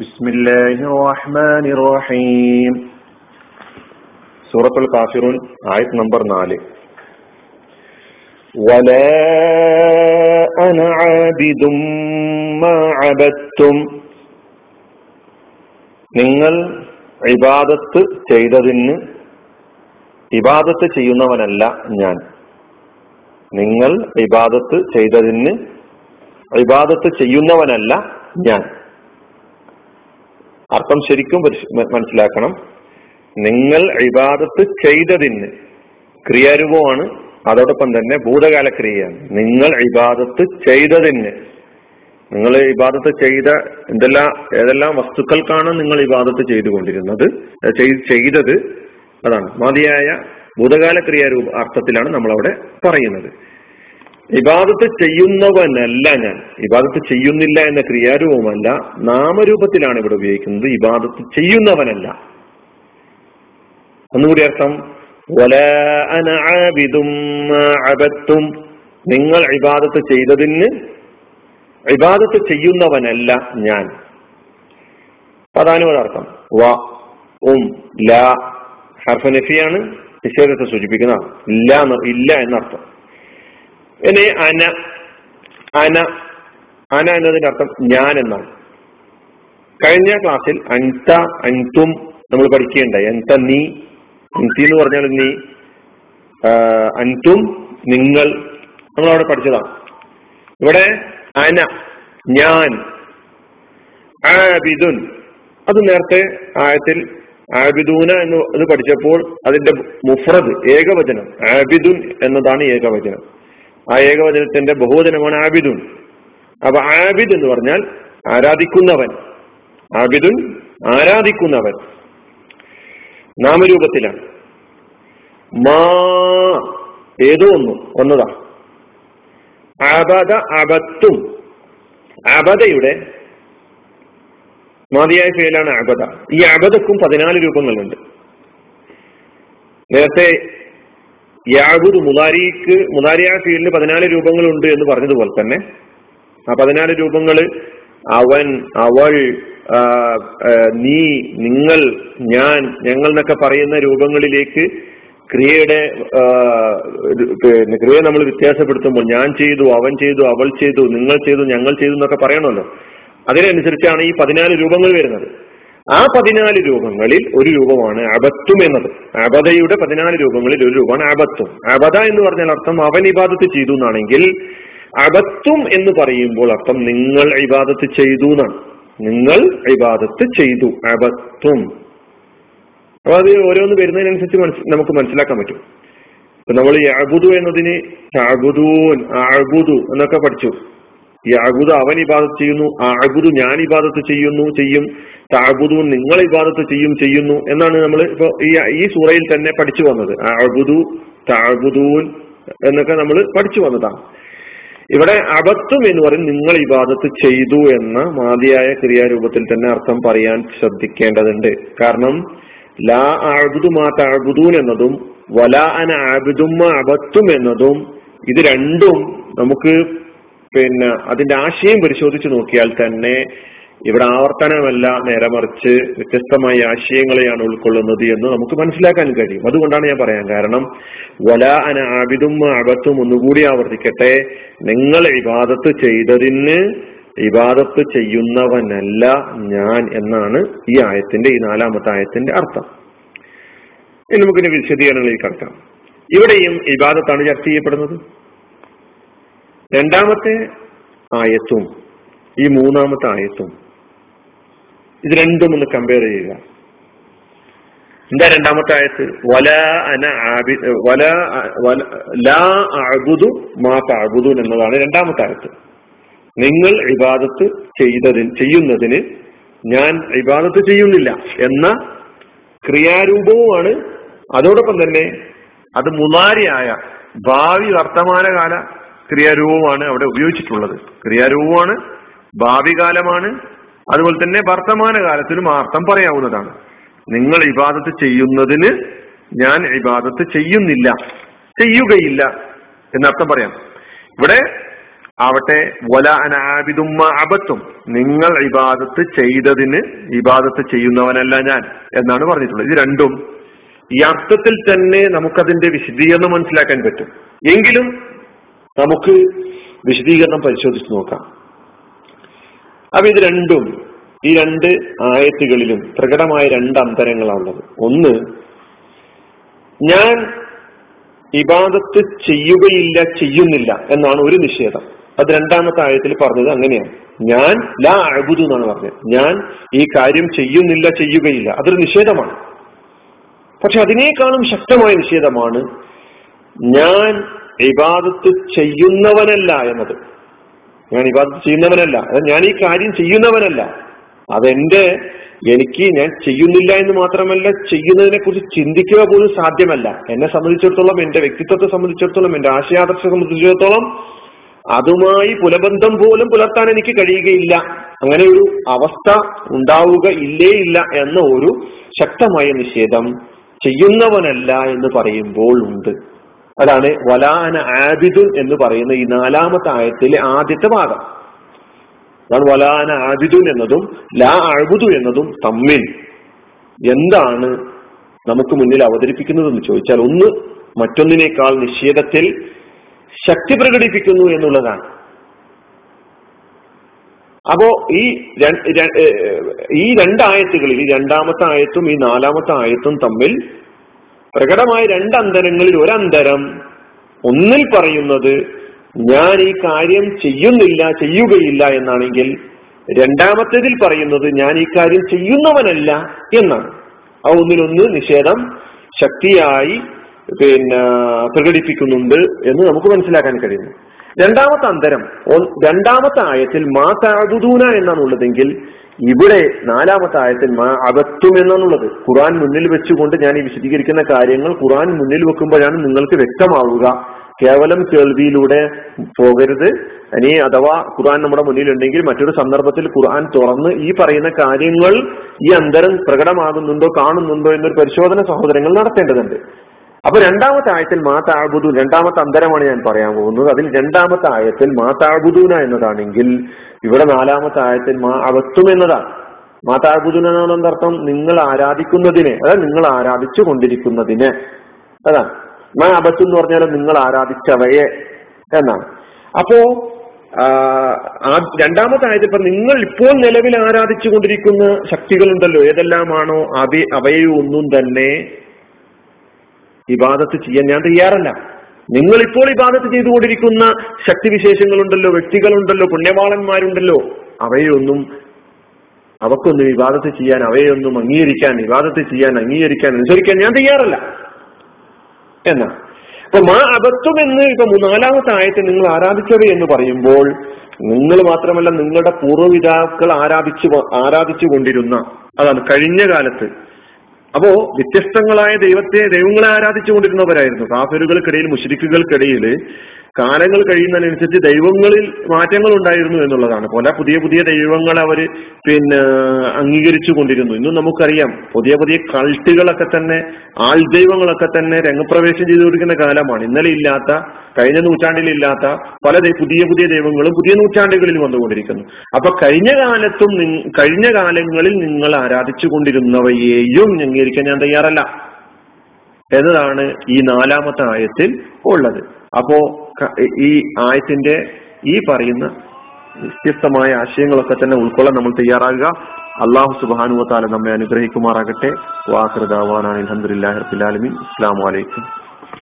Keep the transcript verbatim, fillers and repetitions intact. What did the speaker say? ബിസ്മില്ലാഹിർ റഹ്മാനിർ റഹീം. സൂറത്തുൽ കാഫിറൂൻ ആയത് നമ്പർ നാല്. വലാ അന ആബിദും മാ അബദ്തും, നിങ്ങൾ ഇബാദത്ത് ചെയ്തതിന് ഇബാദത്ത് ചെയ്യുന്നവനല്ല ഞാൻ. നിങ്ങൾ ഇബാദത്ത് ചെയ്തതിന് ഇബാദത്ത് ചെയ്യുന്നവനല്ല ഞാൻ. അർത്ഥം ശരിക്കും മനസ്സിലാക്കണം. നിങ്ങൾ ഇബാദത്ത് ചെയ്തതിന് ക്രിയാരൂപമാണ്, അതോടൊപ്പം തന്നെ ഭൂതകാല ക്രിയയാണ്. നിങ്ങൾ ഇബാദത്ത് ചെയ്തതിന്, നിങ്ങൾ ഇബാദത്ത് ചെയ്ത എന്തെല്ലാം ഏതെല്ലാം വസ്തുക്കൾക്കാണ് നിങ്ങൾ ഇബാദത്ത് ചെയ്തുകൊണ്ടിരുന്നത് ചെയ്തത്, അതാണ് മതിയായ ഭൂതകാല ക്രിയാരൂപ അർത്ഥത്തിലാണ് നമ്മളവിടെ പറയുന്നത്. ഇബാദത്ത് ചെയ്യുന്നവനല്ല ഞാൻ, ഇബാദത്ത് ചെയ്യുന്നില്ല എന്ന ക്രിയാരൂപമല്ല, നാമരൂപത്തിലാണ് ഇവിടെ ഉപയോഗിക്കുന്നത്. ഇബാദത്ത് ചെയ്യുന്നവനല്ല. ഒന്നുകൂടി അർത്ഥം, വലാ അന ആബിദും മാ അബദ്തും, നിങ്ങൾ ഇബാദത്ത് ചെയ്തതിന് ഇബാദത്ത് ചെയ്യുന്നവനല്ല ഞാൻ. അതാണ് ഇവിടെ അർത്ഥം. വ ഉം ലാ ഹർഫ് നഫിയാണ്, നിഷേധത്തെ സൂചിപ്പിക്കുന്ന ഇല്ല ഇല്ല എന്നർത്ഥം. ഇനി അന അന അന എന്നതിന്റെ അർത്ഥം ഞാൻ എന്നാണ്. കഴിഞ്ഞ ക്ലാസ്സിൽ അൻത അൻതും നമ്മൾ പഠിക്കുകയുണ്ടായി. അൻത നീ, അൻതി എന്ന് പറഞ്ഞാൽ നീ, അൻതും നിങ്ങൾ, നമ്മളവിടെ പഠിച്ചതാണ്. ഇവിടെ അന ഞാൻ, ആബിദുൻ അത് നേരത്തെ ആയത്തിൽ ആബിദൂന എന്ന് അത് പഠിച്ചപ്പോൾ അതിന്റെ മുഫ്രദ് ഏകവചനം, ആബിദുൻ എന്നതാണ് ഏകവചനം. ആ ഏകവചനത്തിന്റെ ബഹുവചനമാണ് ആബിദുൻ. അപ്പൊ ആബിദ് എന്ന് പറഞ്ഞാൽ ആരാധിക്കുന്നവൻ. ആബിദുൻ ആരാധിക്കുന്നവൻ, നാമരൂപത്തിലാണ്. മാ ഏതോ ഒന്നും, ഒന്നതാ. അബദ അബത്തും, അബദയുടെ മാതിയായ പേരാണ് അബദ. ഈ അബദക്കും പതിനാല് രൂപങ്ങളുണ്ട്. നേരത്തെ യാബുദ് മുദാരിക്ക് മുദാരിയായ ഫീലിന് പതിനാല് രൂപങ്ങളുണ്ട് എന്ന് പറഞ്ഞതുപോലെ തന്നെ ആ പതിനാല് രൂപങ്ങള് അവൻ, അവൾ, നീ, നിങ്ങൾ, ഞാൻ, ഞങ്ങൾ എന്നൊക്കെ പറയുന്ന രൂപങ്ങളിലേക്ക് ക്രിയയുടെ പിന്നെ ക്രിയയെ നമ്മൾ വ്യത്യാസപ്പെടുത്തുമ്പോൾ ഞാൻ ചെയ്തു, അവൻ ചെയ്തു, അവൾ ചെയ്തു, നിങ്ങൾ ചെയ്തു, ഞങ്ങൾ ചെയ്തു എന്നൊക്കെ പറയണമല്ലോ. അതിനനുസരിച്ചാണ് ഈ പതിനാല് രൂപങ്ങൾ വരുന്നത്. ആ പതിനാല് രൂപങ്ങളിൽ ഒരു രൂപമാണ് അബത്തും എന്നത്. അബദയുടെ പതിനാല് രൂപങ്ങളിൽ ഒരു രൂപമാണ് അബത്തും. അബദ എന്ന് പറഞ്ഞാൽ അർത്ഥം അവൻ ഇബാദത്ത് ചെയ്തു എന്നാണെങ്കിൽ, അബത്തും എന്ന് പറയുമ്പോൾ അർത്ഥം നിങ്ങൾ ഇബാദത്ത് ചെയ്തു എന്നാണ്. നിങ്ങൾ ഇബാദത്ത് ചെയ്തു, അബത്തും. അപ്പൊ അത് ഓരോന്ന് വരുന്നതിനനുസരിച്ച് മനസ് നമുക്ക് മനസ്സിലാക്കാൻ പറ്റും. ഇപ്പൊ നമ്മൾ യഅബുദു എന്നതിന് തഅബുദൂൻ, അഅബുദു എന്നൊക്കെ പഠിച്ചു. യഅബുദു അവൻ ഇബാദത്ത് ചെയ്യുന്നു, അഅബുദു ഞാൻ ഇബാദത്ത് ചെയ്യുന്നു ചെയ്യും, തഅബുദു നിങ്ങൾ ഇബാദത്ത് ചെയ്യും ചെയ്യുന്നു എന്നാണ് നമ്മൾ ഇപ്പൊ ഈ ഈ സൂറയിൽ തന്നെ പഠിച്ചു വന്നത്. അഅബുദു തഅബുദൂൻ എന്നൊക്കെ നമ്മൾ പഠിച്ചു വന്നതാണ്. ഇവിടെ അബത്തും എന്ന് പറയും നിങ്ങൾ ഇബാദത്ത് ചെയ്തു എന്ന മാതിയായ ക്രിയാരൂപത്തിൽ തന്നെ അർത്ഥം പറയാൻ ശ്രദ്ധിക്കേണ്ടതുണ്ട്. കാരണം ലാ അഅബുദു മാ തഅബുദൂൻ എന്നതും വലാ അന ആബിദും മാ അബത്തും എന്നതും ഇത് രണ്ടും നമുക്ക് പിന്നെ അതിന്റെ ആശയം പരിശോധിച്ച് നോക്കിയാൽ തന്നെ ഇവിടെ ആവർത്തനമല്ല, നേരെ മറിച്ച് വ്യത്യസ്തമായ ആശയങ്ങളെയാണ് ഉൾക്കൊള്ളുന്നത് എന്ന് നമുക്ക് മനസ്സിലാക്കാൻ കഴിയും. അതുകൊണ്ടാണ് ഞാൻ പറയാൻ കാരണം വലാ അന ആബിദും അബത്തും ഒന്നുകൂടി ആവർത്തിക്കട്ടെ, നിങ്ങൾ ഇബാദത്ത് ചെയ്തതിന് ഇബാദത്ത് ചെയ്യുന്നവനല്ല ഞാൻ എന്നാണ് ഈ ആയത്തിന്റെ, ഈ നാലാമത്തെ ആയത്തിന്റെ അർത്ഥം. ഇനി നമുക്കിനി വിശദീകരണങ്ങളിൽ കടക്കാം. ഇവിടെയും ഇബാദത്താണ് ചർച്ച ചെയ്യപ്പെടുന്നത്. രണ്ടാമത്തെ ആയത്തും ഈ മൂന്നാമത്തെ ആയത്തും ഇത് രണ്ടും ഒന്ന് കമ്പയർ ചെയ്യുക. എന്താ രണ്ടാമത്തെ ആയത്ത്? വലാ അന ആബിദ് വലാ ലാ അഅബുദു മാ തഅബുദൂൻ എന്നതാണ് രണ്ടാമത്തെ ആയത്ത്. നിങ്ങൾ ഇബാദത്ത് ചെയ്തതിന് ചെയ്യുന്നതിന് ഞാൻ ഇബാദത്ത് ചെയ്യുന്നില്ല എന്ന ക്രിയാരൂപവുമാണ്. അതോടൊപ്പം തന്നെ അത് മുലാരിയായ ഭാവി വർത്തമാനകാല ക്രിയാരൂപമാണ് അവിടെ ഉപയോഗിച്ചിട്ടുള്ളത്. ക്രിയാരൂപമാണ്, ഭാവി കാലമാണ്, അതുപോലെ തന്നെ വർത്തമാന കാലത്തിലും അർത്ഥം പറയാവുന്നതാണ്. നിങ്ങൾ ഇബാദത്ത് ചെയ്യുന്നതിന് ഞാൻ ഇബാദത്ത് ചെയ്യുന്നില്ല, ചെയ്യുകയില്ല എന്നർത്ഥം പറയാം. ഇവിടെ ആവട്ടെ, വല അനാബിദുമ്മ അബത്തും, നിങ്ങൾ ഇബാദത്ത് ചെയ്തതിന് ഇബാദത്ത് ചെയ്യുന്നവനല്ല ഞാൻ എന്നാണ് പറഞ്ഞിട്ടുള്ളത്. ഇത് രണ്ടും ഈ അർത്ഥത്തിൽ തന്നെ നമുക്കതിന്റെ വിശദീകരണം മനസ്സിലാക്കാൻ പറ്റും. എങ്കിലും നമുക്ക് വിശദീകരണം പരിശോധിച്ച് നോക്കാം. അപ്പൊ ഇത് രണ്ടും ഈ രണ്ട് ആയത്തുകളിലും പ്രകടമായ രണ്ട് അന്തരങ്ങളാണുള്ളത്. ഒന്ന്, ഞാൻ ഇബാദത്ത് ചെയ്യുകയില്ല, ചെയ്യുന്നില്ല എന്നാണ് ഒരു നിഷേധം. അത് രണ്ടാമത്തെ ആയത്തിൽ പറഞ്ഞത് അങ്ങനെയാണ്. ഞാൻ ലാ അഅ്ബുദു എന്നാണ് പറഞ്ഞത്. ഞാൻ ഈ കാര്യം ചെയ്യുന്നില്ല, ചെയ്യുകയില്ല. അതൊരു നിഷേധമാണ്. പക്ഷെ അതിനേക്കാളും ശക്തമായ നിഷേധമാണ് ഞാൻ ഇബാദത്ത് ചെയ്യുന്നവനല്ല എന്നത്. ഞാൻ ഇബാദത്ത് ചെയ്യുന്നവനല്ല, ഞാൻ ഈ കാര്യം ചെയ്യുന്നവനല്ല. അതെന്റെ എനിക്ക് ഞാൻ ചെയ്യുന്നില്ല എന്ന് മാത്രമല്ല, ചെയ്യുന്നതിനെ കുറിച്ച് ചിന്തിക്കുക പോലും സാധ്യമല്ല. എന്നെ സംബന്ധിച്ചിടത്തോളം, എന്റെ വ്യക്തിത്വത്തെ സംബന്ധിച്ചിടത്തോളം, എന്റെ ആശയാദർശത്തെ സംബന്ധിച്ചിടത്തോളം അതുമായി പുലബന്ധം പോലും പുലർത്താൻ എനിക്ക് കഴിയുകയില്ല. അങ്ങനെ ഒരു അവസ്ഥ ഉണ്ടാവുക ഇല്ലേ ഇല്ല എന്ന ഒരു ശക്തമായ നിഷേധം ചെയ്യുന്നവനല്ല എന്ന് പറയുമ്പോൾ ഉണ്ട്. അതാണ് വലാന ആബിദുൻ എന്ന് പറയുന്ന ഈ നാലാമത്തെ ആയത്തിലെ ആദ്യത്തെ ഭാഗം. അതാണ് വലാന ആബിദുൻ എന്നതും ലാ അഅ്ബുദു എന്നതും തമ്മിൽ എന്താണ് നമുക്ക് മുന്നിൽ അവതരിപ്പിക്കുന്നതെന്ന് ചോദിച്ചാൽ, ഒന്ന് മറ്റൊന്നിനേക്കാൾ നിഷേധത്തിൽ ശക്തി പ്രകടിപ്പിക്കുന്നു എന്നുള്ളതാണ്. അപ്പോ ഈ ഈ രണ്ടായത്തുകളിൽ, രണ്ടാമത്തെ ആയത്തും ഈ നാലാമത്തെ ആയത്തും തമ്മിൽ പ്രകടമായ രണ്ട് അന്തരങ്ങളിൽ ഒരന്തരം, ഒന്നിൽ പറയുന്നത് ഞാൻ ഈ കാര്യം ചെയ്യുന്നില്ല, ചെയ്യുകയില്ല എന്നാണെങ്കിൽ, രണ്ടാമത്തേതിൽ പറയുന്നത് ഞാൻ ഈ കാര്യം ചെയ്യുന്നവനല്ല എന്നാണ്. ആ ഒന്നിനൊന്ന് നിഷേധം ശക്തിയായി പിന്നെ പ്രകടിപ്പിക്കുന്നുണ്ട് എന്ന് നമുക്ക് മനസ്സിലാക്കാൻ കഴിയുന്നു. രണ്ടാമത്തെ അന്തരം, രണ്ടാമത്തെ ആയത്തിൽ മാ തഅബുദൂന എന്നാണ് ഉള്ളതെങ്കിൽ, ഇവിടെ നാലാമത്തെ ആയത്തിൽ മാ അബത്തും എന്നാണുള്ളത്. ഖുർആൻ മുന്നിൽ വെച്ചുകൊണ്ട് ഞാൻ ഈ വിശദീകരിക്കുന്ന കാര്യങ്ങൾ ഖുർആൻ മുന്നിൽ വെക്കുമ്പോഴാണ് നിങ്ങൾക്ക് വ്യക്തമാവുക. കേവലം കേൾവിയിലൂടെ പോകരുത്. ഇനി അഥവാ ഖുർആൻ നമ്മുടെ മുന്നിലുണ്ടെങ്കിൽ മറ്റൊരു സന്ദർഭത്തിൽ ഖുർആൻ തുറന്ന് ഈ പറയുന്ന കാര്യങ്ങൾ, ഈ അന്തരം പ്രകടമാകുന്നുണ്ടോ, കാണുന്നുണ്ടോ എന്നൊരു പരിശോധന സഹോദരങ്ങൾ നടത്തേണ്ടതുണ്ട്. അപ്പൊ രണ്ടാമത്തെ ആയത്തിൽ മാ തഅബുദു, രണ്ടാമത്തെ അന്തരമാണ് ഞാൻ പറയാൻ പോകുന്നത്. അതിൽ രണ്ടാമത്തെ ആയത്തിൽ മാ തഅബുദൂന എന്നതാണെങ്കിൽ, ഇവിടെ നാലാമത്തെ ആയത്തിൽ മാ അബത്തും എന്നതാണ്. മാ തഅബുദൂന എന്ന അർത്ഥം നിങ്ങൾ ആരാധിക്കുന്നതിനെ, അതായത് നിങ്ങൾ ആരാധിച്ചു കൊണ്ടിരിക്കുന്നതിന്. അതാണ് മാ അബത്തു എന്ന് പറഞ്ഞാൽ നിങ്ങൾ ആരാധിച്ചവയെ എന്നാണ്. അപ്പോ രണ്ടാമത്തെ ആയത്തിൽ ഇപ്പൊ നിങ്ങൾ ഇപ്പോൾ നിലവിൽ ആരാധിച്ചു കൊണ്ടിരിക്കുന്ന ശക്തികളുണ്ടല്ലോ, ഏതെല്ലാമാണോ അവ അവയെ ഒന്നും തന്നെ ഇബാദത്ത് ചെയ്യാൻ ഞാൻ തയ്യാറല്ല. നിങ്ങൾ ഇപ്പോൾ ഇബാദത്ത് ചെയ്തുകൊണ്ടിരിക്കുന്ന ശക്തിവിശേഷങ്ങളുണ്ടല്ലോ, വ്യക്തികളുണ്ടല്ലോ, പുണ്യവാളന്മാരുണ്ടല്ലോ, അവയൊന്നും, അവക്കൊന്നും ഇബാദത്ത് ചെയ്യാൻ, അവയൊന്നും അംഗീകരിക്കാൻ, ഇബാദത്ത് ചെയ്യാൻ, അംഗീകരിക്കാൻ, അനുസരിക്കാൻ ഞാൻ തയ്യാറല്ല എന്നാ. അപ്പൊ മാ അബത്തും എന്ന് ഇപ്പൊ നാലാമത്തെ ആയത്തിൽ നിങ്ങൾ ആരാധിച്ചവ എന്ന് പറയുമ്പോൾ, നിങ്ങൾ മാത്രമല്ല നിങ്ങളുടെ പൂർവ്വപിതാക്കൾ ആരാധിച്ചു ആരാധിച്ചു കൊണ്ടിരുന്ന, അതാണ് കഴിഞ്ഞ കാലത്ത്, അപ്പോ വ്യത്യസ്തങ്ങളായ ദൈവത്തെ ദൈവങ്ങളെ ആരാധിച്ചു കൊണ്ടിരുന്നവരായിരുന്നു. കാഫിറുകൾക്കിടയിൽ, മുശ്രിക്കുകൾക്കിടയിൽ കാലങ്ങൾ കഴിയുന്നതിനനുസരിച്ച് ദൈവങ്ങളിൽ മാറ്റങ്ങൾ ഉണ്ടായിരുന്നു എന്നുള്ളതാണ്. പല പുതിയ പുതിയ ദൈവങ്ങളെ അവർ പിന്നെ അംഗീകരിച്ചു കൊണ്ടിരുന്നു. ഇന്നും നമുക്കറിയാം പുതിയ പുതിയ കൾട്ടുകളൊക്കെ തന്നെ, ആൾ ദൈവങ്ങളൊക്കെ തന്നെ രംഗപ്രവേശം ചെയ്തുകൊണ്ടിരിക്കുന്ന കാലമാണ്. ഇന്നലെ ഇല്ലാത്ത, കഴിഞ്ഞ നൂറ്റാണ്ടിലില്ലാത്ത പല പുതിയ പുതിയ ദൈവങ്ങളും പുതിയ നൂറ്റാണ്ടുകളിൽ വന്നുകൊണ്ടിരിക്കുന്നു. അപ്പൊ കഴിഞ്ഞ കാലത്തും കഴിഞ്ഞ കാലങ്ങളിൽ നിങ്ങൾ ആരാധിച്ചു കൊണ്ടിരുന്നവയെയും അംഗീകരിക്കാൻ ഞാൻ തയ്യാറല്ല എന്നതാണ് ഈ നാലാമത്തെ ആയത്തിൽ ഉള്ളത്. അപ്പോ ഈ ആയത്തിന്റെ ഈ പറയുന്ന വ്യത്യസ്തമായ ആശയങ്ങളൊക്കെ തന്നെ ഉൾക്കൊള്ളാൻ നമ്മൾ തയ്യാറാകുക. അല്ലാഹു സുബ്ഹാനഹു വ തആല നമ്മെ അനുഗ്രഹിക്കുമാറാകട്ടെ. വ ആഖിറു ദഅ്വാനാ അൽഹംദുലില്ലാഹി റബ്ബിൽ ആലമീൻ. അസ്സലാമു അലൈക്കും.